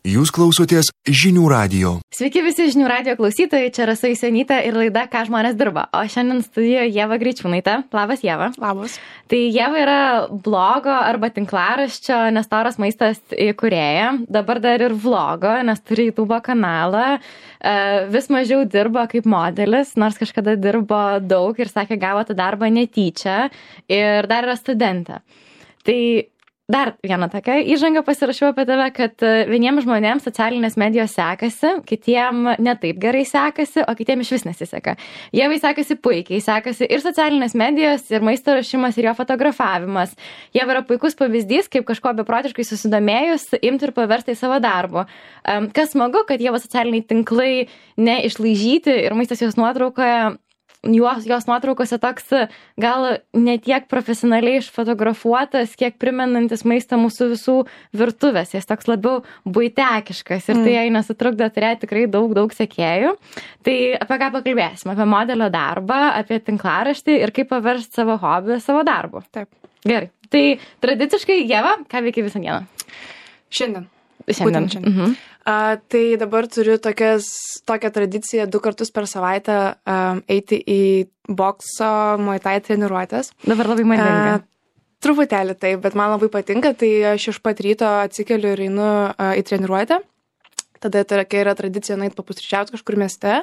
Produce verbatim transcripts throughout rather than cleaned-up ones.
Jūs klausotės Žinių radio. Sveiki visi Žinių radio klausytojai, čia Rasa Jusionytė ir laida Ką žmonės dirba. O šiandien studijoje Ieva Greičiūnaitė. Labas, Ieva. Labas. Tai Ieva yra blogo arba tinklaraščio Nestoras Maistas įkūrėja. Dabar dar ir vlogo, nes turi YouTube kanalą. Vis mažiau dirba kaip modelis, nors kažkada dirbo daug ir sakė, gavo tą darbą netyčia. Ir dar yra studentė. Tai... Dar vieną tokią įžangą pasirašiau apie tave, kad vieniems žmonėms socialinės medijos sekasi, kitiems ne taip gerai sekasi, o kitiems iš vis nesiseka. Ievai sekasi puikiai, sekasi ir socialinės medijos, ir maisto rašymas, ir jo fotografavimas. Ieva yra puikus pavyzdys, kaip kažko beprotiškai susidomėjus, imti ir paversti į savo darbą. Kas smagu, kad Ieva socialiniai tinklai neišlaižyti ir maistas jos nuotraukoje... Jos, jos nuotraukose toks gal ne tiek profesionaliai išfotografuotas, kiek primenantis maistą mūsų visų virtuvės. Jis toks labiau buitekiškas ir tai jai nesutrukdo turėti tikrai daug, daug sekėjų. Tai apie ką pakalbėsime? Apie modelio darbą, apie tinklaraštį ir kaip paversti savo hobį savo darbu. Taip. Gerai. Tai tradiciškai, Ieva, ką veikia visą dieną? Šiandien. Šiandien. Šiandien. Mhm. A, tai dabar turiu tokias, tokią tradiciją du kartus per savaitę a, eiti į bokso, muay thai treniruotės. Dabar labai madinga. Truputėlį taip, bet man labai patinka, tai aš iš pat ryto atsikeliu ir einu a, į treniruotę. Tada tokia yra tradicija nueiti papusryčiauti kažkur mieste.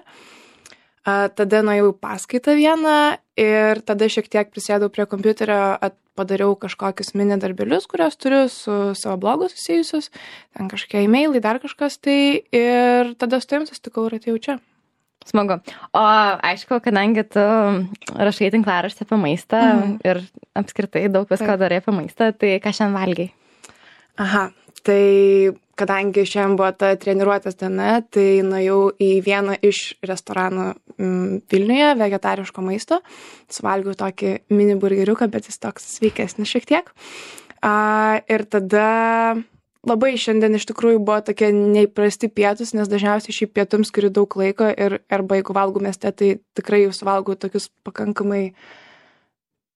A, tada nuėjau į paskaitą vieną ir tada šiek tiek prisėdau prie kompiuterio, at, padariau kažkokius mini darbelius, kuriuos turiu su savo blogu susijusius, ten kažkokie e-mailai, dar kažkas, tai ir tada su tavim susitikau ir atėjau čia. Smagu. O aišku, kadangi tu rašai tinklaraštį apie maistą mm. ir apskritai daug visko Taip. Darai apie maistą, tai ką šiandien valgiai? Aha, tai kadangi šiandien buvo ta treniruotės diena, tai nuėjau į vieną iš restoranų Vilniuje, vegetariško maisto. Suvalgiau tokį mini burgeriuką, bet jis toks sveikesnis šiek tiek. A, ir tada labai šiandien iš tikrųjų buvo tokie neįprasti pietus, nes dažniausiai šį pietums skiriu daug laiko ir arba jeigu valgau mieste, tai tikrai jau suvalgau tokius pakankamai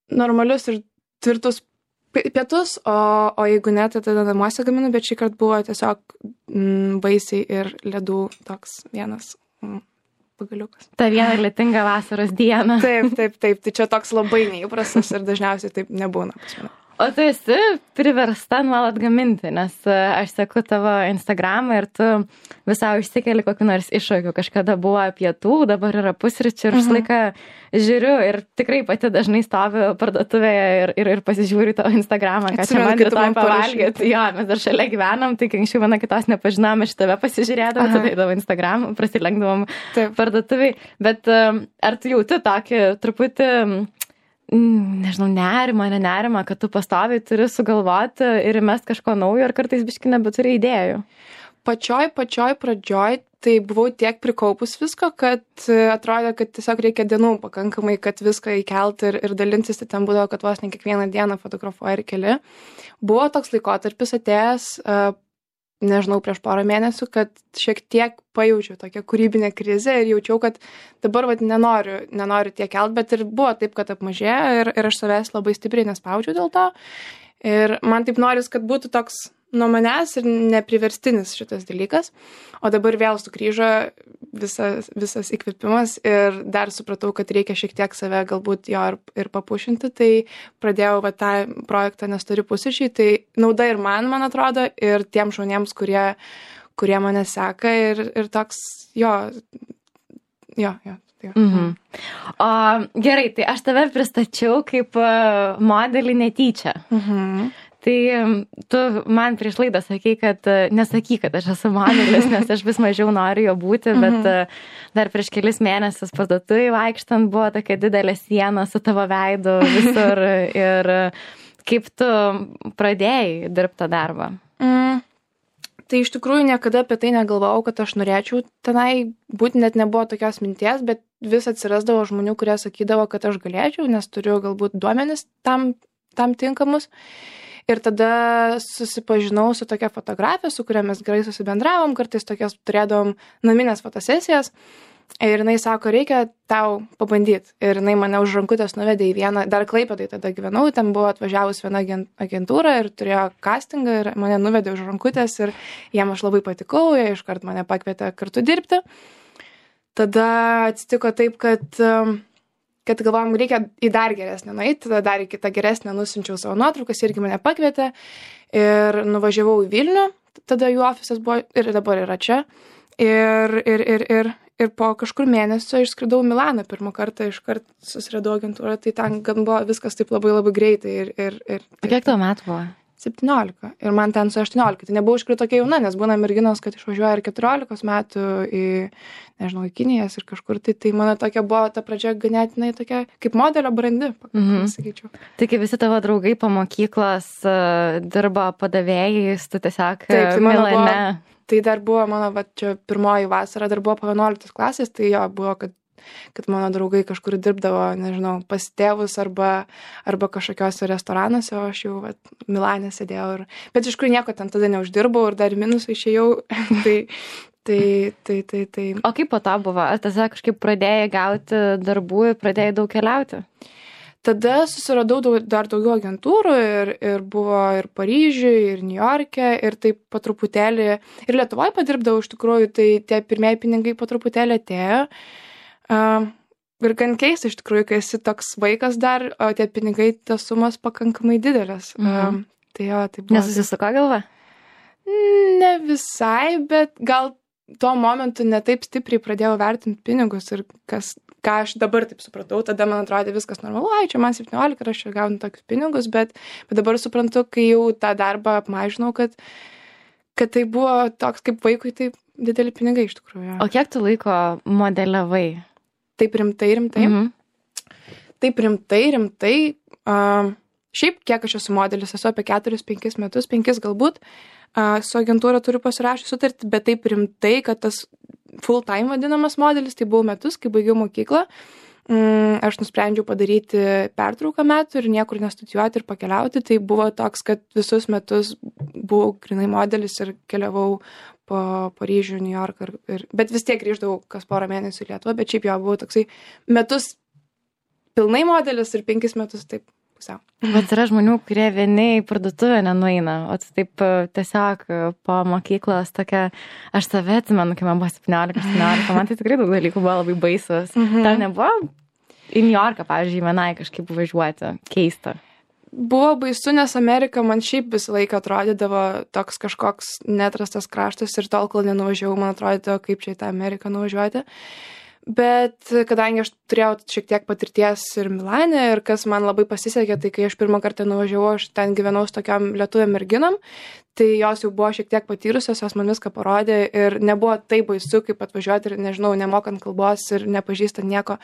normalius ir tvirtus pietus, o, o jeigu ne, tai tada namuose gaminu, bet šį kartą buvo tiesiog m, vaisiai ir ledų toks vienas m, pagaliukas. Ta viena lietinga vasaros diena. Taip, taip, taip. Tai čia toks labai neįprastas ir dažniausiai taip nebūna. O tu esi priversta nuolat gaminti, nes aš seku tavo Instagramą ir tu visai išsikeli kokiu nors iššūkiu. Kažkada buvo pietų, dabar yra pusryčių ir visą laiką žiūriu ir tikrai pati dažnai stoviu parduotuvėje ir, ir, ir pasižiūriu tavo Instagramą, ką čia man rytoj pavalgyti. Jo, mes dar šalia gyvenam, tai anksčiau viena kitos nepažinome, aš tave pasižiūrėdavom, tada eidavo Instagram, prasilenkdavom parduotuvėj. Bet ar tu jauti tokį truputį... nežinau, nerima, ne nerima, kad tu pastoviai turi sugalvoti ir mes kažko naujo ir kartais biški nebeturi idėjų. Pačioj, pačioj pradžioj, tai buvau tiek prikaupus visko, kad atrodė, kad tiesiog reikia dienų pakankamai, kad viską įkelti ir, ir dalintis, tai ten būdavo, kad vos ne kiekvieną dieną fotografuoja ir keli. Buvo toks laikotarpis atėjęs, nežinau, prieš porą mėnesių, kad šiek tiek pajaučiau tokią kūrybinę krizę ir jaučiau, kad dabar vat, nenoriu, nenoriu tiek kelt, bet ir buvo taip, kad apmažėjo ir, ir aš savęs labai stipriai nespaudžiu dėl to. Ir man taip noris, kad būtų toks nuo manęs ir nepriverstinis šitas dalykas. O dabar vėl sugrįžo visas, visas įkvėpimas ir dar supratau, kad reikia šiek tiek save galbūt jo ir, ir papušinti. Tai pradėjau va, tą projektą Nestori pusryčiai. Tai nauda ir man, man atrodo, ir tiem žmonėms, kurie, kurie mane seka ir, ir toks jo, jo, jo. Mhm. O, gerai, tai aš tave pristačiau kaip modelį netyčia. Mhm. Tai tu man prieš laidą sakei, kad nesakyk, kad aš esu modelis, nes aš vis mažiau noriu jo būti, bet dar prieš kelis mėnesius parduotuvėj vaikštant buvo tokia didelė siena su tavo veidu visur ir kaip tu pradėjai dirbti tą darbą? Mm. Tai iš tikrųjų niekada apie tai negalvojau, kad aš norėčiau tenai būti, net nebuvo tokios minties, bet vis atsirasdavo žmonių, kurie sakydavo, kad aš galėčiau, nes turiu galbūt duomenis tam, tam tinkamus. Ir tada susipažinau su tokia fotografija, su kuria mes gerai susibendravom, kartais tokias turėdavom naminės fotosesijas. Ir jinai sako, reikia tau pabandyti. Ir jinai mane už rankutės nuvedė į vieną, dar Klaipėdai tada gyvenau, ten buvo atvažiavus viena agentūra ir turėjo castingą ir mane nuvedė už rankutės ir jiem aš labai patikau, jie iškart mane pakvietė kartu dirbti. Tada atsitiko taip, kad, kad galvojom, reikia į dar geresnį nueiti, tada dar į kitą geresnį nusinčiau savo nuotraukas, irgi mane pakvietė ir nuvažiavau į Vilnių, tada jų ofisas buvo ir dabar yra čia. Ir, ir, ir, ir, ir po kažkur mėnesio išskridau Milaną pirmą kartą, iškart susiradau agentūrą, tai ten buvo viskas taip labai labai greitai. Ir, ir, ir, ir, kiek tau metų buvo? septyniolika. Ir man ten su aštuoniolika. Tai nebuvau iškart tokia jauna, nes būna merginos, kad išvažiuoja ir keturiolikos metų į, nežinau, į Kinijas ir kažkur. Tai, tai mano tokia buvo ta pradžia ganėtinai tokia kaip modelio brandi, mm-hmm. sakyčiau. Tai kai visi tavo draugai po mokyklos dirba padavėjais, tu tiesiog taip, tai Milane... Buvo... Tai dar buvo mano, va, čia pirmoji vasara, dar buvo po vienuoliktos klasės, tai jo, buvo, kad, kad mano draugai kažkur dirbdavo, nežinau, pas tėvus arba, arba kažkokiuose restoranuose, o aš jau, va, Milane sėdėjau. Ir... Bet iš kur nieko ten tada neuždirbau ir dar minusų išėjau, tai... Tai, tai, tai, tai... O kaip po to buvo? Ar tiesiog kažkaip pradėjai gauti darbų ir pradėjai daug keliauti? Tada susiradau daug, dar daugiau agentūrų ir, ir buvo ir Paryžiui, ir Niujorke, ir taip po truputėlį, ir Lietuvoje padirbdavau iš tikrųjų, tai tie pirmieji pinigai po truputėlį atėjo. Uh, ir gan keista iš tikrųjų, kai esi toks vaikas dar, o tie pinigai, tas sumas pakankamai didelės. Mhm. Uh, tai jo, tai buvo... Nesusisuko galva? Ne visai, bet gal tuo momentu netaip stipriai pradėjau vertinti pinigus ir kas... Ką aš dabar taip supratau, tada man atrodė viskas normalu, ai, čia man septyniolika, aš čia gaunu tokius pinigus, bet, bet dabar suprantu, kai jau tą darbą apmažinau, kad, kad tai buvo toks kaip vaikui, tai dideli pinigai iš tikrųjų. O kiek tu laiko modeliavai? Taip rimtai, rimtai. Mhm. Taip rimtai, rimtai. Uh, šiaip, kiek aš esu modelis, esu apie keturis penkis metus, penkis galbūt, uh, su agentūra turiu pasirašyti sutartį, bet taip rimtai, kad tas... full time vadinamas modelis, tai buvau metus, kai baigiau mokyklą, aš nusprendžiau padaryti pertrauką metų ir niekur nestudijuoti ir pakeliauti, tai buvo toks, kad visus metus buvau grinai modelis ir keliavau po Paryžių, New York, ir, ir, bet vis tiek grįždavau kas porą mėnesių į Lietuvą, bet šiaip jau buvau toksai metus pilnai modelis ir penkis metus taip pusiau. Bet yra žmonių, kurie vieni į parduotuvę nenueina, o taip tiesiog po mokyklos tokia, aš save atsimenu, kai man buvo septyniolika, aštuoniolika, man tai tikrai daug dalykų buvo labai baisus. Mhm. Tau nebuvo į New Yorką, pavyzdžiui, menai kažkaip važiuoti, keista? Buvo baisu, nes Amerika man šiaip visą laiką atrodydavo toks kažkoks netrastas kraštas ir tol, kol nenuvažiavau, man atrodydavo, kaip čia į tą Ameriką nuvažiuoti. Bet kadangi aš turėjau šiek tiek patirties ir Milane, ir kas man labai pasisekė, tai kai aš pirmą kartą nuvažiavau, aš ten gyvenau su tokiam lietuviam merginam, tai jos jau buvo šiek tiek patyrusios, jos man viską parodė ir nebuvo taip baisu, kaip atvažiuoti ir, nežinau, nemokant kalbos ir nepažįstant nieko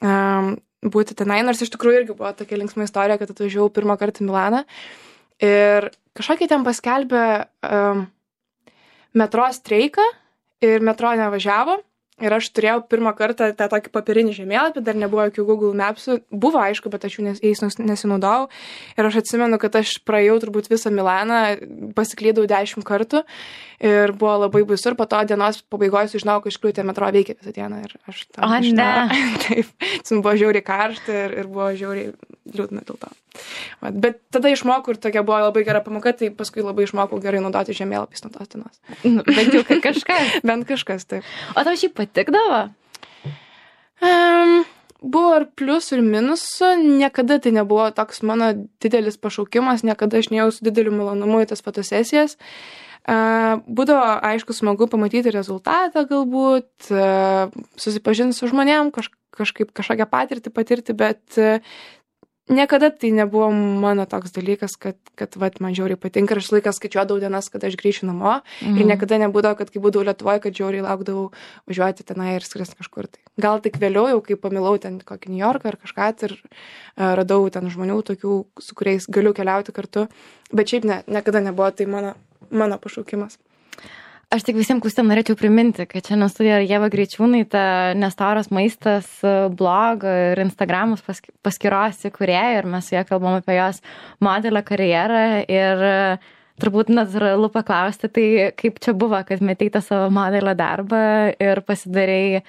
um, būti tenai, nors iš tikrųjų irgi buvo tokia linksma istorija, kad atvažiavau pirmą kartą į Milaną ir kažkokį ten paskelbė um, metro streiką ir metro nevažiavo. Ir aš turėjau pirmą kartą tą tokį papirinį žemėlapį, dar nebuvo jokių Google Maps'ų, buvo aišku, bet aš jų nes, jais nesinaudojau. Ir aš atsimenu, kad aš praėjau turbūt visą Milaną, pasiklydau dešimt kartų ir buvo labai baisu ir po to dienos pabaigoje sužinojau, kad iš tikrųjų tie metro veikia visą dieną. Ir aš tam žinojau. Taip, buvo žiauriai karšta ir, ir buvo žiauriai liūdna dėl to. Bet tada išmokau ir tokia buvo labai gera pamoka, tai paskui labai išmokau gerai naudoti žemėlapis nuo tos dienos. Nu, bent jau kažkas. Bent kažkas, taip. O tau šiaip patikdavo? Um, buvo ir pliusų ir minusų, niekada tai nebuvo toks mano didelis pašaukimas, niekada aš nejau su dideliu malonumu į tas fotosesijas. Uh, būdavo, aišku, smagu pamatyti rezultatą galbūt, uh, susipažinti su žmonėm, kaž, kažkaip kažkokią patirtį patirti, bet uh, niekada tai nebuvo mano toks dalykas, kad, kad vat, man žiauriai patinka ir aš laikas skaičiuodavau dienas, kad aš grįšiu namo mm. ir niekada nebūdavo, kad kai būdavau Lietuvoje, kad žiauriai laukdavau važiuoti tenai ir skristi kažkur. Tai. Gal tik vėliau jau, kai pamilau ten kokį New Yorką ar kažką ir a, radau ten žmonių tokių, su kuriais galiu keliauti kartu, bet šiaip ne, niekada nebuvo tai mano, mano pašaukimas. Aš tik visiems klausytam norėčiau priminti, kad čia studijoje Ieva Greičiūnaitė, Nestoras Maistas blog ir Instagramos paskyros įkūrėja ir mes su ja kalbam apie jos modelio karjerą ir turbūt natūralu paklausti, tai kaip čia buvo, kad metei tą savo modelio darbą ir pasidarei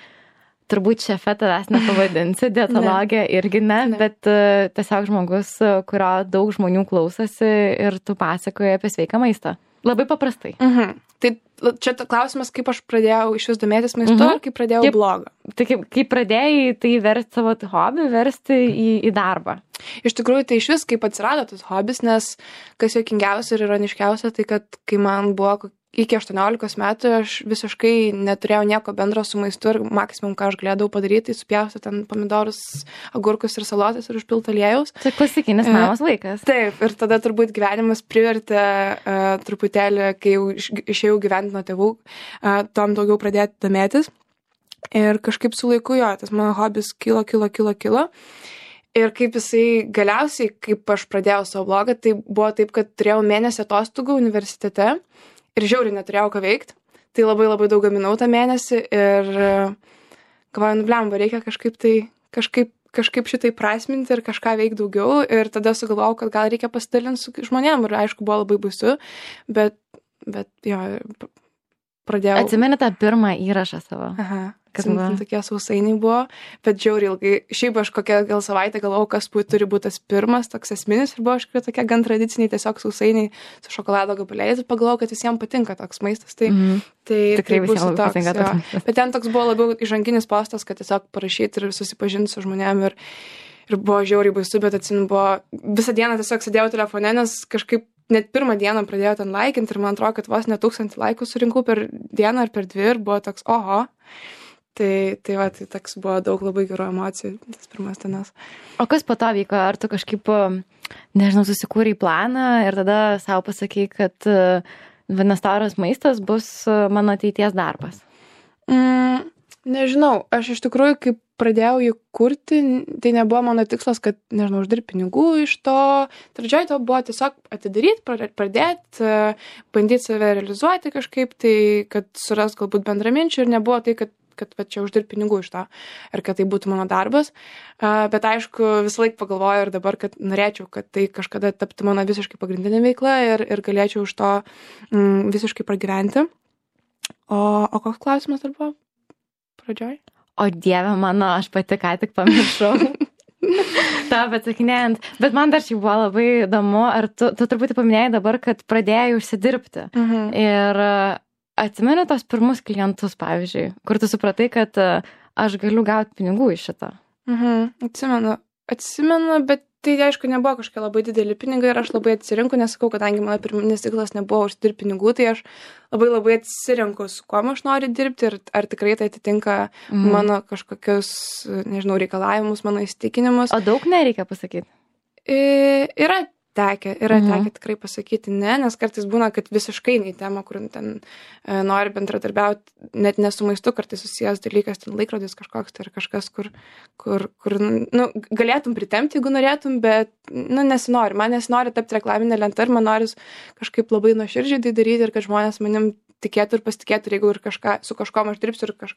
turbūt šefe tavęs nepavadinsi, dietologė ne. irgi ne, ne, bet uh, tiesiog žmogus, kurio daug žmonių klausosi ir tu pasakoji apie sveiką maistą. Labai paprastai. Mhm. Tai čia klausimas, kaip aš pradėjau iš vis domėtis maistu, mhm. ar kaip pradėjau kaip, blogą? Tai kaip, kaip pradėjai tai versti savo hobį, versti į, į darbą? Iš tikrųjų, tai iš vis kaip atsirado tas hobis, nes kas juokingiausia ir ironiškiausia, tai kad kai man buvo iki aštuoniolikos metų, aš visiškai neturėjau nieko bendro su maistu ir maksimum, ką aš galėdavau padaryti, tai supjausti ten pomidorus, agurkus ir salotas ir užpiltą aliejaus. Tai klasikinis mamos laikas. Taip, ir tada turbūt gyvenimas privertė uh, truputėlį, kai jau išėjau gyventi nuo tėvų, uh, tom daugiau pradėti domėtis. Ir kažkaip su laiku jo, tas mano hobis kilo, kilo, kilo, kilo. Ir kaip jisai galiausiai, kaip aš pradėjau savo blogą, tai buvo taip, kad turėjau mėnesį atostogų universitete ir žiauriai neturėjau ką veikti. Tai labai labai daug gaminau tą mėnesį ir galvoju, nu blemba, reikia kažkaip, tai, kažkaip, kažkaip šitai prasminti ir kažką veikti daugiau. Ir tada sugalvojau, kad gal reikia pasidalinti su žmonėm. Ir aišku, buvo labai baisu, bet, bet jo, pradėjau. Atsimeni tą pirmą įrašą savo? Aha. Kas man tokie sausainiai buvo, bet žiauriai ilgai. Šiaip aš kokią gal savaitę galvojau, kas turi būti tas pirmas, toks esminis, ir buvo aš tokie gan tradiciniai tiesiog sausainiai su šokolado gabalėliais, ir pagalvojau, kad visiems patinka toks maistas. Tai, mm-hmm. tai tikrai tai visiems toks, patinka toks. Bet ten toks buvo labiau įžanginis postas, kad tiesiog parašyti ir susipažinti su žmonėm, ir, ir buvo žiauriai baisu, bet atsimenu, buvo visą dieną tiesiog sėdėjau telefone, nes kažkaip net pirmą dieną pradėjau ten laikinti, ir man atrodo, kad vos ne tūkstantį laikų surinkau per dieną ar per dvi, ir buvo toks, oho. Tai, tai va, tai toks buvo daug labai gerų emocijų tas pirmas dienas. O kas po to vyko? Ar tu kažkaip, nežinau, susikūrei planą ir tada savo pasakei, kad Nestoras maistas bus mano ateities darbas? Mm, nežinau, aš iš tikrųjų, kaip pradėjau jį kurti, tai nebuvo mano tikslas, kad, nežinau, uždirbti pinigų iš to. Pradžioj to buvo tiesiog atidaryti, pradėti, bandyti save realizuoti kažkaip, tai kad suras galbūt bendraminčių, ir nebuvo tai, kad kad va, čia uždirb pinigų iš to ir kad tai būtų mano darbas. Uh, bet aišku, visą laiką pagalvoju ir dabar, kad norėčiau, kad tai kažkada tapti mano visiškai pagrindinė veikla ir, ir galėčiau už to mm, visiškai pragyventi. O, o koks klausimas dar buvo pradžioj? O dieve mano, aš pati ką tik pamiršau. Taip, atsakinėjant. Bet man dar šiaip buvo labai įdomu, ar tu, tu turbūt paminėjai dabar, kad pradėjai užsidirbti. Mhm. Ir atsimeni tos pirmus klientus, pavyzdžiui, kur tu supratai, kad aš galiu gauti pinigų iš šito? Mhm, atsimenu. Atsimenu, bet tai, aišku, nebuvo kažkokie labai dideli pinigai ir aš labai atsirinku, nesakau, kadangi mano pirminis tiklas nebuvo užsidirbti pinigų, tai aš labai labai atsirinku, su kuo aš noriu dirbti ir ar tikrai tai atitinka mhm. mano kažkokius, nežinau, reikalavimus, mano įsitikinimus. O daug nereikia pasakyti? I, yra tekia, yra mhm. tekia tikrai pasakyti ne, nes kartais būna, kad visiškai nei tema, kur ten e, nori bendradarbiauti, net ne su maistu, kartais susijęs dalykas, ten laikrodis kažkoks, tai yra kažkas, kur, kur, kur nu, galėtum pritemti, jeigu norėtum, bet nu, nesinori. Man nesinori tapti reklaminę lentą ir man noris kažkaip labai nuoširdžiai tai daryti ir kad žmonės manim tikėtų ir pasitikėtų, ir jeigu ir kažką, su kažkom aš dirbsiu ir kaž,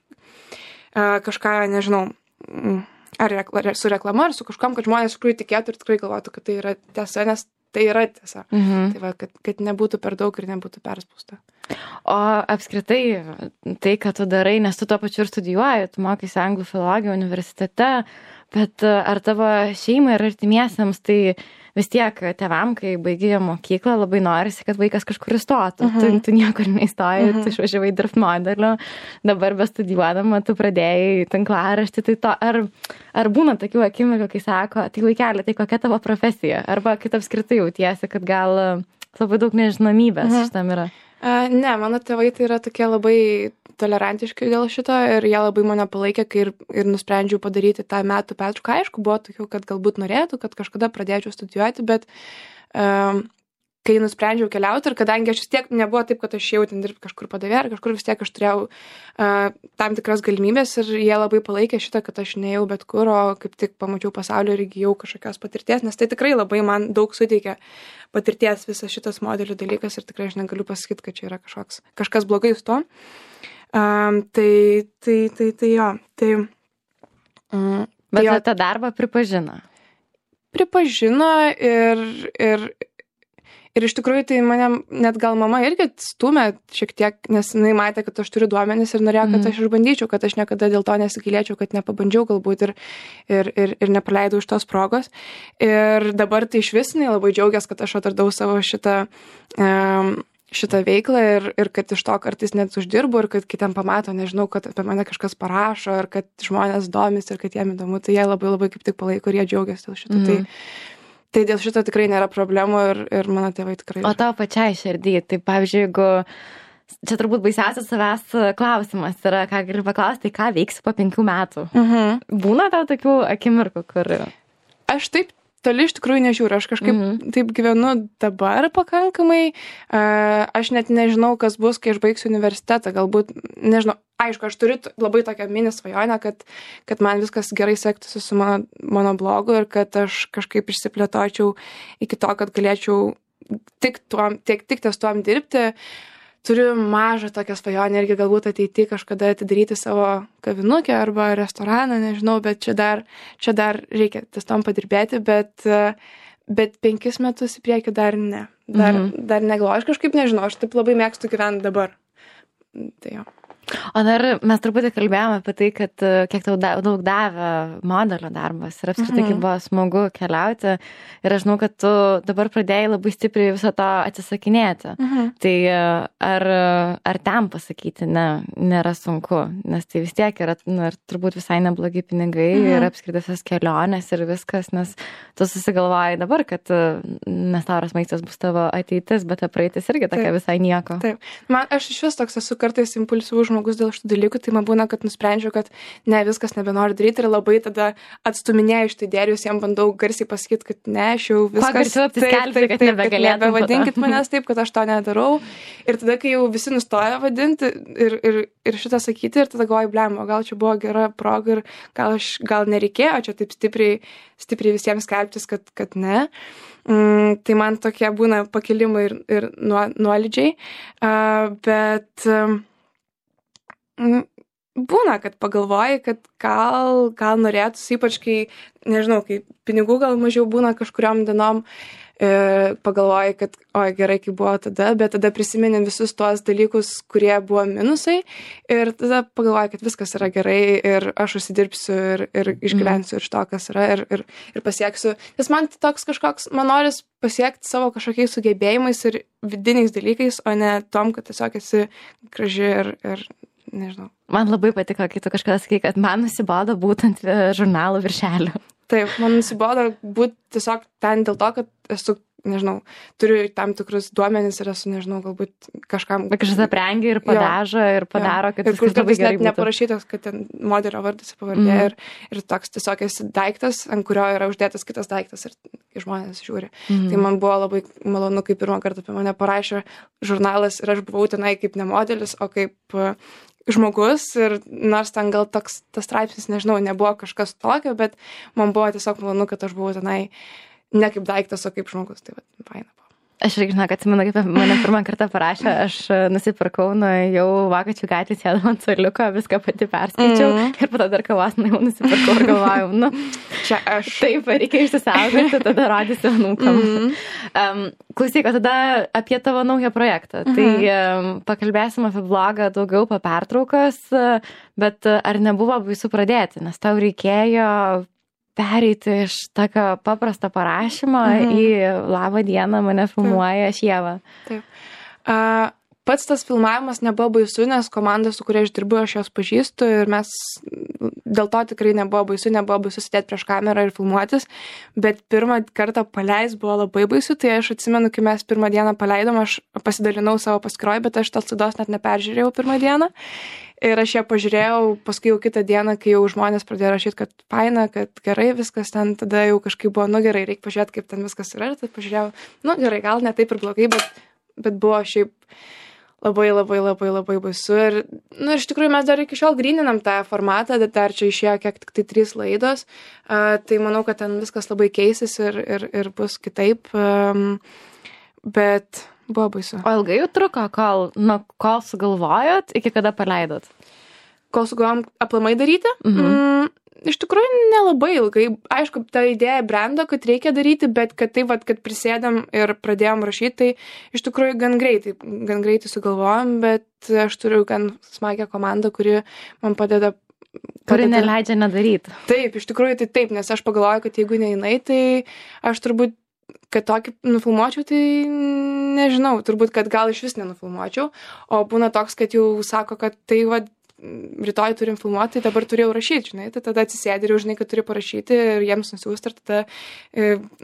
e, kažką, nežinau, mm. Ar, rekla, ar su reklama, ar su kažkom, kad žmonės tikrai tikėtų ir tikrai galvotų, kad tai yra tiesa, nes tai yra tiesa. Mhm. Tai va, kad, kad nebūtų per daug ir nebūtų perspausta. O apskritai tai, ką tu darai, nes tu tuo pačiu ir studijuoji, tu mokaisi anglų filologiją universitete, bet ar tavo šeimai ir artimiesiems, tai vis tiek tėvam, kai baigė mokyklą, labai norisi, kad vaikas kažkur įstotų. Mhm. Tu, tu niekur neįstoji, mhm. tu išvažiavai dirbti modeliu, dabar be studijuodama tu pradėjai tinklaraštį. Tai to, ar, ar būna tokių akimirkų, kai sako, tai vaikeli, tai kokia tavo profesija? Arba kaip apskritai jautiesi, kad gal labai daug nežinomybės mhm. šitam yra? Uh, ne, mano tėvai tai yra tokie labai tolerantiškai dėl šito ir jie labai mane palaikė, kai ir, ir nusprendžiau padaryti tą metų pertrauką. Aišku, buvo tokių, kad galbūt norėtų, kad kažkada pradėčiau studijuoti, bet um, kai nusprendžiau keliauti ir kadangi aš vis tiek nebuvo taip, kad aš jau ten dirbti kažkur padavė ar kažkur, vis tiek aš turėjau uh, tam tikras galimybės ir jie labai palaikė šitą, kad aš nejau bet kur, o kaip tik pamačiau pasaulio ir įgyjau kažkokios patirties, nes tai tikrai labai man daug suteikia patirties visas šitas modelių dalykas ir tikrai aš negaliu pasakyti, kad čia yra kažkoks, kažkas blogai su to. Um, tai, tai, tai, tai jo, tai... Mm, Bet tai jo, tą darbą pripažino? Pripažino ir, ir, Ir iš tikrųjų, tai mane net gal mama irgi stumė šiek tiek, nes jinai matė, kad aš turiu duomenis ir norėjo, kad aš išbandyčiau, kad aš niekada dėl to nesigailėčiau, kad nepabandžiau galbūt ir, ir, ir, ir nepraleidau iš tos progos. Ir dabar tai iš vis jinai labai džiaugiasi, kad aš atradau savo šitą... Um, šitą veiklą ir, ir kad iš to kartais net uždirbu ir kad kitam pamato, nežinau, kad apie mane kažkas parašo ir kad žmonės domis ir kad jiem įdomu, tai jie labai labai kaip tik palaiko ir jie džiaugiasi dėl šito. Mm. Tai, tai dėl šito tikrai nėra problemų ir, ir mano tėvai tikrai. O tau pačiai širdį, tai pavyzdžiui, jeigu čia turbūt baisiausias savęs klausimas yra, ką gali paklausti, ką veiksi po penkių metų. Mm-hmm. Būna tau tokių akimirkų, kur... Aš taip toli iš tikrųjų nežiūriu, aš kažkaip mm-hmm. taip gyvenu dabar pakankamai, aš net nežinau, kas bus, kai aš baigsiu universitetą, galbūt, nežinau, aišku, aš turiu labai tokią mini svajonę, kad, kad man viskas gerai sektųsi su mano, mano blogu ir kad aš kažkaip išsiplėtočiau iki to, kad galėčiau tik, tuom, tiek, tik ties tuom dirbti. Turiu mažą tokią svajonę irgi galbūt ateity kažkada atidaryti savo kavinukę arba restoraną, nežinau, bet čia dar, čia dar reikia ties tom padirbėti, bet, bet penkis metus į priekį dar ne. Dar, mhm. dar negalvoju, aš kažkaip nežinau, aš taip labai mėgstu gyventi dabar. Tai jo. O dar mes truputį kalbėjome apie tai, kad kiek tau da, daug davė modelio darbas ir apskritai mm-hmm. kaip buvo smagu keliauti ir aš žinau, kad tu dabar pradėjai labai stipriai viso to atsisakinėti. Mm-hmm. Tai ar, ar ten pasakyti, ne, nėra sunku, nes tai vis tiek yra nu, ir turbūt visai neblogi pinigai mm-hmm. ir apskritai kelionės ir viskas, nes tu susigalvojai dabar, kad Nestoras Maistas bus tavo ateitis, bet praeitis irgi tokia Taip. Visai nieko. Taip. Man, aš iš vis toks esu kartais impulsyvų žmonių. Žmogus dėl šitų dalykų, tai man būna, kad nusprendžiau, kad ne, viskas nebenoriu daryti ir labai tada atstuminėjau iš tų idėjus, jam bandau garsiai pasakyti, kad ne, aš jau viskas taip, taip, taip, kad nebevadinkit manęs taip, kad aš to nedarau. Ir tada, kai jau visi nustoja vadinti ir, ir, ir šitą sakyti, ir tada galvoju, blem, o gal čia buvo gera proga ir gal, aš, gal nereikėjo čia taip stipriai, stipriai visiems skelbtis, kad, kad ne. Mm, tai man tokie būna pakilimai ir, ir nuolydžiai. Uh, bet... Um, būna, kad pagalvoji, kad gal, gal norėtųsi, ypač kai, nežinau, kai pinigų gal mažiau būna kažkuriom dienom, e, pagalvoji, kad oi, gerai, kai buvo tada, bet tada prisimeni visus tuos dalykus, kurie buvo minusai ir tada pagalvoji, kad viskas yra gerai ir aš užsidirbsiu ir, ir išgyvensiu iš to, kas yra ir, ir, ir pasieksiu. Nes man toks kažkoks, man noris pasiekti savo kažkokiais sugebėjimais ir vidiniais dalykais, o ne tom, kad tiesiog esi graži ir... ir nežinau. Man labai patiko, kai tu kažkada sakai, kad man nusibodo būtent žurnalų viršelių. Taip, man nusibodo būti tiesiog ten dėl to, kad esu, nežinau, turiu tam tikrus duomenis ir esu, nežinau, galbūt kažkam... Kažkas aprengia ir padažo jo, ir padaro, jo. Kad viskas labai gerai būtų. Ir kur net neparašytas, kad ten modelio vardas ir pavardė mm. ir, ir toks tiesiog esi daiktas, ant kurio yra uždėtas kitas daiktas ir žmonės žiūri. Mm. Tai man buvo labai malonu, kai pirmą kartą apie mane parašė žurnalas ir aš buvau tenai kaip ne modelis, o kaip... žmogus ir nors ten gal toks tas straipsnis, nežinau, nebuvo kažkas tokio, bet man buvo tiesiog malonu, kad aš buvau tenai ne kaip daiktas, o kaip žmogus, tai vat, faina buvo. Aš irgi žinau, kad atsimenu, kaip mane pirmą kartą parašė, aš nusipirkau, nu, jau Vokiečių gatvėje sėdau ant suoliuko, viską pati perskaičiau mm. ir tada dar kavos, nu, jau nusipirkau ir galvojau, nu, čia aš. Taip, reikia išsisaugoti, tada rodysiu anūkam. Mm. Um, klausyk, o tada apie tavo naują projektą. Mm. Tai um, pakalbėsim apie blogą daugiau po pertraukos, bet ar nebuvo baisu pradėti, nes tau reikėjo... pereiti iš tokio paprasto parašymo mhm. į labą dieną mane filmuoja aš Ieva. Taip. Uh, pats tas filmavimas nebuvo baisu, nes komanda, su kuria aš dirbu, aš jos pažįstu ir mes dėl to tikrai nebuvo baisu, nebuvo baisu sėdėti prieš kamerą ir filmuotis, bet pirmą kartą paleis buvo labai baisu, tai aš atsimenu, kai mes pirmą dieną paleidom, aš pasidalinau savo paskyroj, bet aš tos laidos net neperžiūrėjau pirmą dieną. Ir aš ją pažiūrėjau, paskui jau kitą dieną, kai jau žmonės pradėjo rašyti, kad faina, kad gerai viskas ten, tada jau kažkaip buvo, nu gerai, reikia pažiūrėti, kaip ten viskas yra, ir tad pažiūrėjau, nu gerai, gal ne taip ir blogai, bet, bet buvo šiaip labai, labai, labai, labai baisu. Ir, nu, iš tikrųjų, mes dar iki šiol grininam tą formatą, bet dar čia išėjo kiek tik tai trys laidos, uh, tai manau, kad ten viskas labai keisis ir, ir, ir bus kitaip, um, bet... Buvo baisu. O ilgai jau truko, kol, nu, kol sugalvojot, iki kada paleidot? Kol sugalvojom aplamai daryti? Mhm. Mm, iš tikrųjų nelabai ilgai. Aišku, ta idėja brendo, kad reikia daryti, bet kad tai, vat, kad prisėdam ir pradėjom rašyti, tai iš tikrųjų gan greitai, gan greitai sugalvojom, bet aš turiu gan smagią komandą, kuri man padeda. Kuri neleidžia nedaryti. Taip, iš tikrųjų tai taip, nes aš pagalvoju, kad jeigu ne jinai, tai aš turbūt, kad tokį nufilmuočiau, tai nežinau, turbūt, kad gal iš vis nenufilmuočiau, o būna toks, kad jau sako, kad tai va, rytoj turim filmuoti, tai dabar turėjau rašyti, žinai, tai tada atsisėdi ir jau žinai, kad turi parašyti ir jiems nusiųsti, ir tada,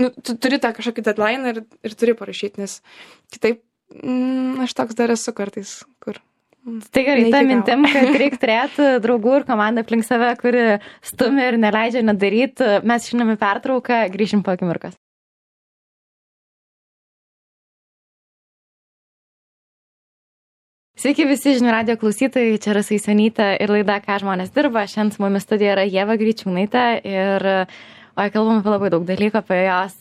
nu, tu turi tą kažkokį deadline ir, ir turi parašyti, nes kitaip m, aš toks dar esu kartais, kur... Tai gerai, ta mintim, kad reikia turėti draugų ir komandą aplink save, kuri stumi ir neleidžia nedaryti. Mes žinome pertrauką, grįžim po akimirkos. Sveiki visi Žinių radio klausytojai, čia Rasa Jusionytė ir laida Ką žmonės dirba. Šiandien su mumis studijoje yra Ieva Greičiūnaitė ir o kalbam apie labai daug dalykų, apie jos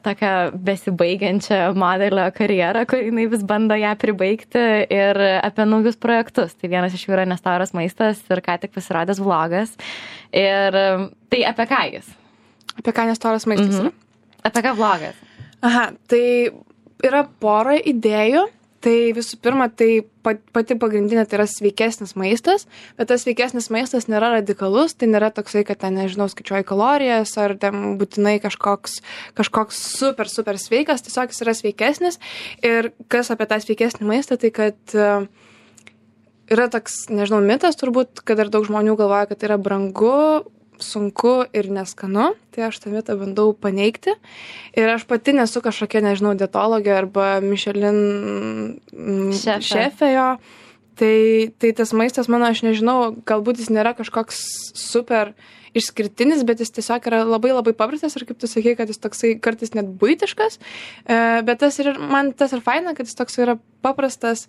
tokią besibaigiančią modelio karjerą, kur jinai vis bando ją pribaigti, ir apie naujus projektus. Tai vienas iš jų yra Nestoras Maistas ir ką tik pasirodęs vlogas. Ir tai apie ką jis? Apie ką Nestoras Maistas yra? Mhm. Apie ką vlogas? Aha, tai yra pora idėjų. Tai visų pirma, tai pati pagrindinė tai yra sveikesnis maistas, bet tas sveikesnis maistas nėra radikalus, tai nėra toksai, kad ten, nežinau, skaičiuoji kalorijas ar ten būtinai kažkoks, kažkoks super, super sveikas, tiesiog jis yra sveikesnis. Ir kas apie tą sveikesnį maistą, tai kad yra toks, nežinau, mitas turbūt, kad dar daug žmonių galvoja, kad tai yra brangu, sunku ir neskanu, tai aš tą mitą bandau paneigti. Ir aš pati nesu kažkokia, nežinau, dietologė arba Michelin šefė jo. Tai, tai tas maistas, mano, aš nežinau, galbūt jis nėra kažkoks super išskirtinis, bet jis tiesiog yra labai labai paprastas ir kaip tu sakei, kad jis toksai kartais net buitiškas, bet tas ir, man tas ir faina, kad jis toks yra paprastas,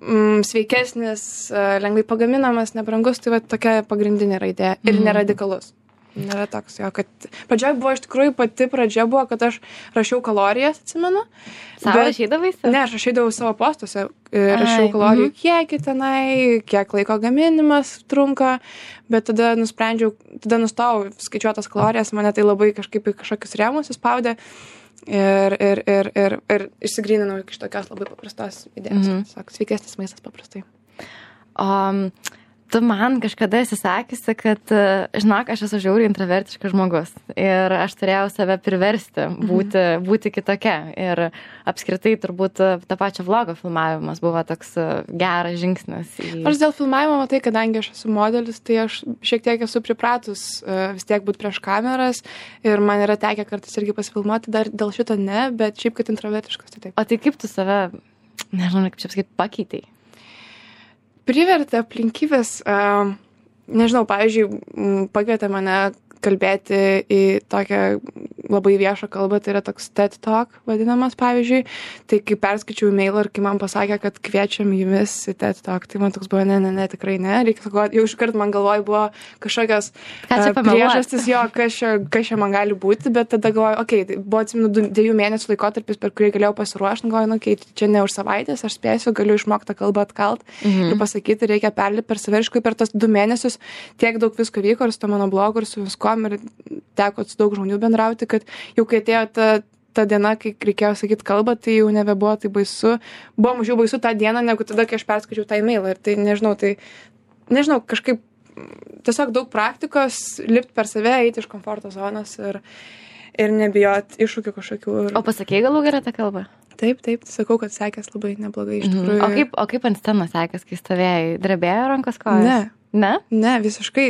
sveikesnis, lengvai pagaminamas, nebrangus, tai va tokia pagrindinė raidė ir mm. neradikalus. Nėra toks jo, kad pradžioje buvo, iš tikrųjų pati pradžia buvo, kad aš rašiau kalorijas, atsimenu. Savo rašydavai? Ne, aš rašydavau savo postuose, rašiau Ai, kalorijų mm. kiekį tenai, kiek laiko gaminimas trunka, bet tada nusprendžiau, tada nustau skaičiuotas kalorijas, mane tai labai kažkaip kažkokius rėmus įspaudė. Ir, ir, ir, ir, ir išsigryninau iš tokios labai paprastos idėjos. Mm-hmm. Sak, sveikesnis maistas paprastai. O tu man kažkada esi sakysi, kad, žinok, aš esu žiauriai introvertiškas žmogus ir aš turėjau save priversti būti, mm-hmm. būti kitokia. Ir apskritai turbūt tą pačią vlogo filmavimas buvo toks geras žingsnis. Į... Aš dėl filmavimo, tai kadangi aš esu modelis, tai aš šiek tiek esu pripratus vis tiek būti prieš kameras ir man yra tekę kartais irgi pasifilmuoti, dar dėl šito ne, bet šiaip kad introvertiškas, tai taip. O tai kaip tu save, nežinau, kaip čia apskait, pakeitei? Privertė aplinkybės, nežinau, pavyzdžiui, pakvietė mane kalbėti į tokią labai viešą kalbą, tai yra toks TED Talk vadinamas, pavyzdžiui, tai kai perskaičiau e-mailą ir kai man pasakė, kad kviečiam jumis į TED Talk, tai man toks buvo, ne, ne, ne, tikrai ne, reikia, jau iškart man galvoj buvo kažkokios priežastis, jo, kas čia, kas čia man gali būti, bet tada galvoju, okei, okay, buvo, atsiminu, dviejų mėnesių laikotarpis, per kurį galėjau pasiruošti, galvoju, nu, okei, okay, čia ne už savaitės, aš spėsiu, galiu išmoktą kalbą atkalt mhm. ir pasakyti, reikia perlipti per saveriškai, per tos du mėnesius tiek daug visko vyko ir su to mano blogu ir su visko ir teko su daug žmonių bendrauti, kad jau kai atėjo ta, ta diena, kai reikėjo sakyti kalbą, tai jau nebebuvo tai baisu. Buvo mažiau baisu tą dieną, negu tada, kai aš perskaičiau tą e-mailą. Ir tai nežinau, tai nežinau, kažkaip tiesiog daug praktikos, lipti per save, eiti iš komforto zonos ir, ir nebijot iššūkių kažkokių. Ir... O pasakėjai galų gerą tą kalbą? Taip, taip, sakau, kad sekės labai neblogai iš tikrųjų. Mm. O, kaip, o kaip ant scenos sekės, kai stovėjai, drebėjo rankos kojas? Ne. Ne? Ne, visiškai.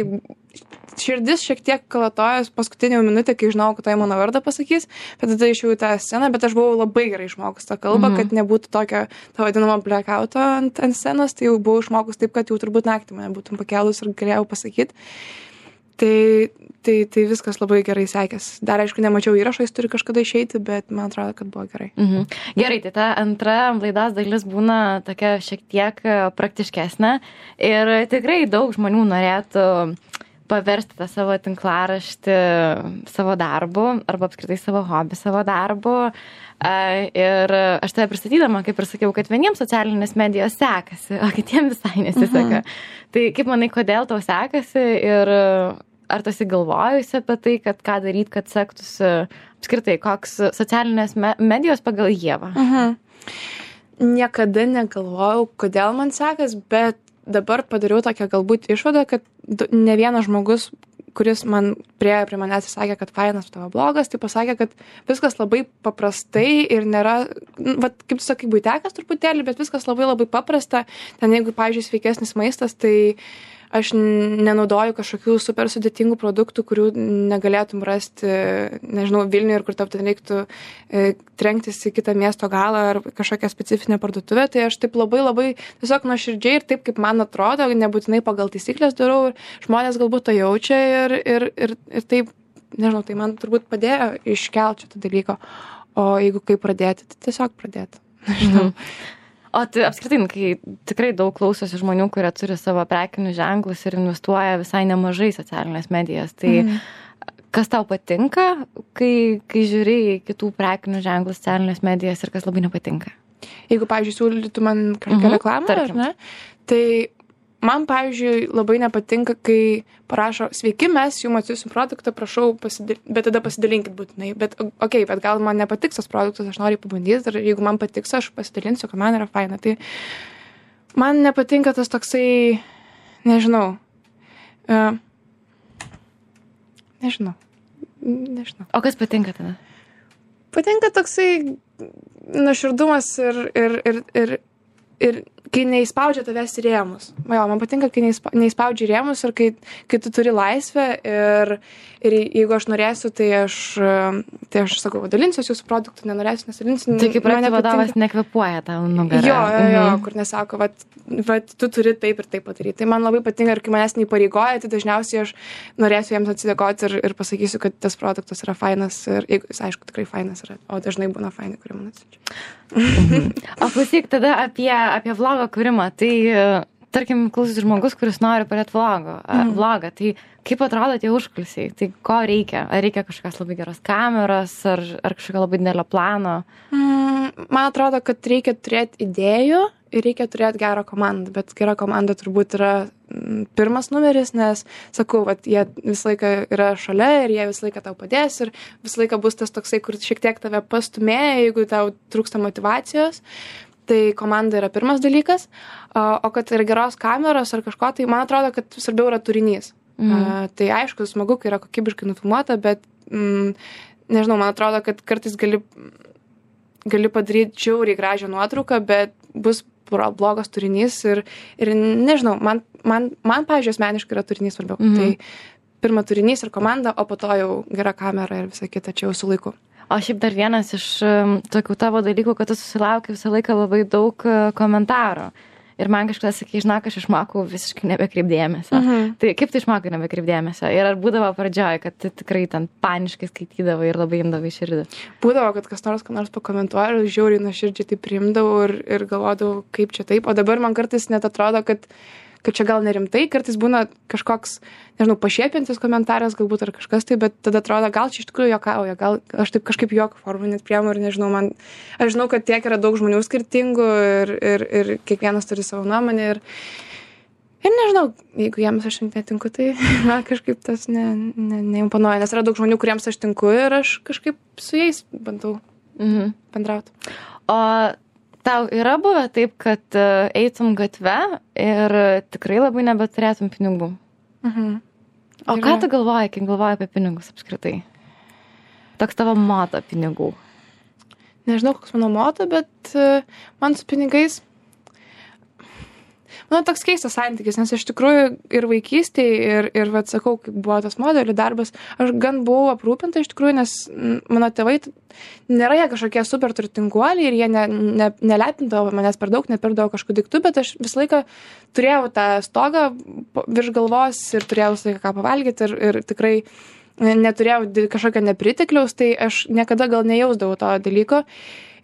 Širdis šiek tiek kalatojas paskutinį minutę, kai žinau, kad tai mano vardą pasakys, bet tada išėjau į tą sceną, bet aš buvau labai gerai išmokus tą kalbą, mm-hmm. kad nebūtų tokio, ta vadinama, blackouto ant, ant scenos, tai jau buvau išmokus taip, kad jau turbūt naktį mane būtum pakelus ir galėjau pasakyti. Tai, tai, tai viskas labai gerai sekės. Dar, aišku, nemačiau įrašo, jis turi kažkada išeiti, bet man atrodo, kad buvo gerai. Mhm. Gerai, tai ta antra laidos dalis būna tokia šiek tiek praktiškesnė ir tikrai daug žmonių norėtų paversti tą savo tinklaraštį savo darbu, arba apskritai savo hobį savo darbu. Ir aš tave pristatydama, kaip ir sakiau, kad vieniems socialinės medijos sekasi, o kitiems visai nesiseka. Mhm. Tai kaip manai, kodėl tau sekasi ir ar tu esi galvojusi apie tai, kad ką daryti, kad sektųsi apskritai, koks socialinės me- medijos pagal Ievą? Mhm. Niekada negalvojau, kodėl man sekas, bet dabar padariau tokią galbūt išvadą, kad ne vienas žmogus, kuris man prie, prie manęs sakė, kad fainas tavo blogas, tai pasakė, kad viskas labai paprastai ir nėra, vat, kaip tu sakai, buitekas truputėlį, bet viskas labai labai paprasta. Ten jeigu, pavyzdžiui, sveikesnis maistas, tai aš nenaudoju kažkokių super sudėtingų produktų, kurių negalėtum rasti, nežinau, Vilniuje ir kur tau ten reiktų trenktis į kitą miesto galą ar kažkokią specifinę parduotuvę. Tai aš taip labai labai tiesiog nuoširdžiai ir taip, kaip man atrodo, nebūtinai pagal taisyklės darau ir žmonės galbūt to jaučia ir, ir, ir, ir taip, nežinau, tai man turbūt padėjo iškelti šitą dalyką. O jeigu kaip pradėti, tai tiesiog pradėti. Nežinau. Mm-hmm. O tai apskritai, kai tikrai daug klausosi žmonių, kurie turi savo prekinius ženklus ir investuoja visai nemažai socialinės medijas, tai mm. kas tau patinka, kai, kai žiūri kitų prekinių ženklų socialinės medijas ir kas labai nepatinka? Jeigu, pavyzdžiui, siūlytų man kažką reklamą, ar ne? Tai man, pavyzdžiui, labai nepatinka, kai parašo, sveiki, mes jums atsiųsim produktą, prašau, pasidal... bet tada pasidalinkit būtinai. Bet, okei, okay, bet gal man nepatiks tas produktas, aš noriu pabandyti, ir jeigu man patiks, aš pasidalinsiu, kad man yra faina. Tai man nepatinka tas toksai, nežinau, uh, nežinau, nežinau. O kas patinka tada? Patinka toksai nuoširdumas ir... ir, ir, ir Ir kai neįspaudžia tavęs į rėmus. Jo, man patinka, kai neįspaudžia į rėmus ir kai, kai tu turi laisvę ir, ir jeigu aš norėsiu, tai aš, tai aš sakau, dalinsiu jūsų produktų, nenorėsiu, nesilinsiu. Tai kaip pradžio vadovas nekvepuoja tau nugarą. Jo, jo, jo mhm. kur nesako, vat, vat, tu turi taip ir taip padaryti. Tai man labai patinka ir kai manęs neįpareigoja, tai dažniausiai aš norėsiu jiems atsidėkoti ir, ir pasakysiu, kad tas produktas yra fainas ir, jis, aišku, tikrai fainas yra, o dažnai būna fainai, kurie man atsiunčia. Mhm. O klausyk tada apie, apie vlogo kūrimą. Tai, tarkim, klausysi žmogus, kuris nori pradėti vlogo, mhm. vlogą. Tai kaip atrodo tie užkulisiai? Tai ko reikia? Ar reikia kažkokios labai geros kameros, ar, ar kažkokio labai didelio plano? Mhm. Man atrodo, kad reikia turėti idėjų ir reikia turėti gerą komandą. Bet gera komanda turbūt yra pirmas numeris, nes, sakau, vat, jie visą laiką yra šalia ir jie visą laiką tau padės ir visą laiką bus tas toksai, kur šiek tiek tave pastumėja, jeigu tau trūksta motivacijos. Tai komanda yra pirmas dalykas. O kad yra geros kameros ar kažko, tai man atrodo, kad svarbiau yra turinys. Mm. Tai aišku, smagu, kai yra kokybiškai nufilmuota, bet, mm, nežinau, man atrodo, kad kartais gali, gali padaryti žiauriai gražią nuotrauką, bet bus blogas turinys ir, ir nežinau, man, man, man pavyzdžiui, asmeniškai yra turinys svarbiau. Mhm. Tai pirma turinys ir komanda, o po to jau gera kamera ir visą kitą, čia jau su laiku. O šiaip dar vienas iš tokių tavo dalykų, kad tu susilauki visą laiką labai daug komentarų. Ir man kažkas sakė, žinok, aš išmokau visiškai nebekreipdėmėsio. Mhm. Tai kaip tu išmokai nebekreipdėmėsio? Ir ar būdavo pradžioje, kad tu tikrai ten paniškai skaitydavo ir labai imdavo į širdį? Būdavo, kad kas nors, ką nors pakomentuoja, žiauriai nuo širdžiai tai priimdavau ir, ir galvodavau, kaip čia taip. O dabar man kartais net atrodo, kad, kad čia gal nerimtai, kartais būna kažkoks, nežinau, pašiepiantis komentaras, galbūt ar kažkas tai, bet tada atrodo, gal čia iš tikrųjų juokauja, gal aš taip kažkaip juoko formą net priemu ir nežinau, man, aš žinau, kad tiek yra daug žmonių skirtingų ir, ir, ir kiekvienas turi savo nuomonę ir, ir nežinau, jeigu jiems aš netinku, tai man kažkaip tas ne, ne, neimponuoja, nes yra daug žmonių, kuriems aš tinku ir aš kažkaip su jais bandau mhm. bendrauti. O tau yra buvę taip, kad eitum gatve ir tikrai labai nebeturėtum pinigų? Mhm. O yra. Ką tu galvoji, kai galvoji apie pinigus apskritai? Toks tavo moto pinigų. Nežinau, koks mano moto, bet man su pinigais... Mano toks keistas santykis, nes aš tikrųjų ir vaikystėje, ir, ir vat, sakau, kaip buvo tas modelių darbas, aš gan buvau aprūpinta iš tikrųjų, nes mano tėvai nėra jie kažkokie super turtinguoliai ir jie ne, ne, nelepindavo manęs per daug, nepirdavo kažkokių daiktų, bet aš visą laiką turėjau tą stogą virš galvos ir turėjau visą laiką ką pavalgyti ir, ir tikrai neturėjau kažkokio nepritekliaus, tai aš niekada gal nejausdavau to dalyko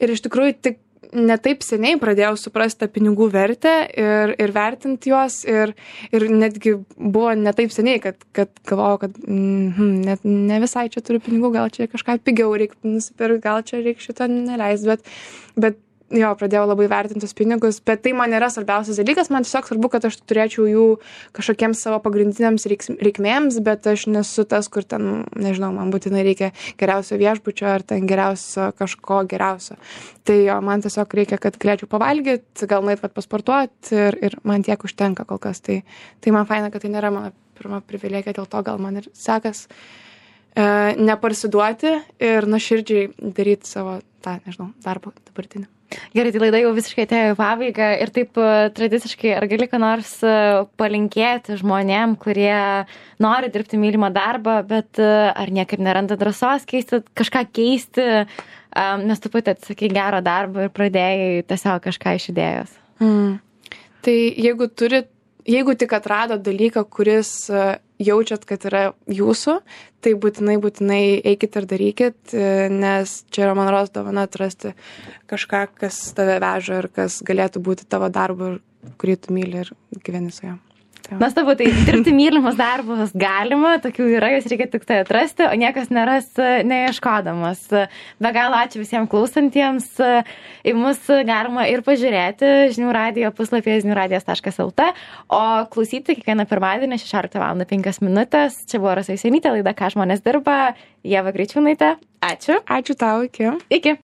ir iš tikrųjų tik ne taip seniai pradėjau suprasti tą pinigų vertę ir, ir vertinti juos ir, ir netgi buvo ne taip seniai, kad, kad galvojau, kad mm, net, ne visai čia turiu pinigų, gal čia kažką pigiau reikia nusipirkti, gal čia reikia šito neleis, bet, bet jo, pradėjau labai vertintus pinigus, bet tai man nėra svarbiausias dalykas, man tiesiog svarbu, kad aš turėčiau jų kažkokiems savo pagrindiniams reikmėms, bet aš nesu tas, kur ten, nežinau, man būtinai reikia geriausio viešbučio ar ten geriausio kažko geriausio. Tai jo, man tiesiog reikia, kad galėčiau pavalgyti, gal nueit pasportuoti ir, ir man tiek užtenka kol kas. Tai, tai man faina, kad tai nėra mano pirma privilegija, dėl to gal man ir sekas e, neparsiduoti ir nuoširdžiai daryti savo tą, nežinau, darbą dabartinį. Gerai, tai laida jau visiškai atėjo į pabaigą ir taip tradiciškai, ar gali ką nors palinkėti žmonėm, kurie nori dirbti mylimą darbą, bet ar niekaip neranda drąsos keisti, kažką keisti, nes tu pati atsakei gero darbo ir pradėjai tiesiog kažką iš idėjos. Mm. Tai jeigu turit, jeigu tik atradot dalyką, kuris jaučiat, kad yra jūsų, tai būtinai, būtinai eikit ir darykit, nes čia yra man rodos dovana atrasti kažką, kas tave veža ir kas galėtų būti tavo darbu, kurį tu myli ir gyveni su juo. Nuostabu, tai dirbti mylimas darbas galima, tokių yra, jūs reikia tik tai atrasti, o niekas neras neieškodamas. Be galo ačiū visiems klausantiems, į mus galima ir pažiūrėti Žinių radio puslapyje žinių radijas taškas el t, o klausyti kiekvieną pirmadienį šešioliktą valandą penkios minutės. Čia buvo Rasa Jusionytė, laida Ką žmonės dirba, Ieva Greičiūnaitė. Ačiū. Ačiū tau, iki. Iki.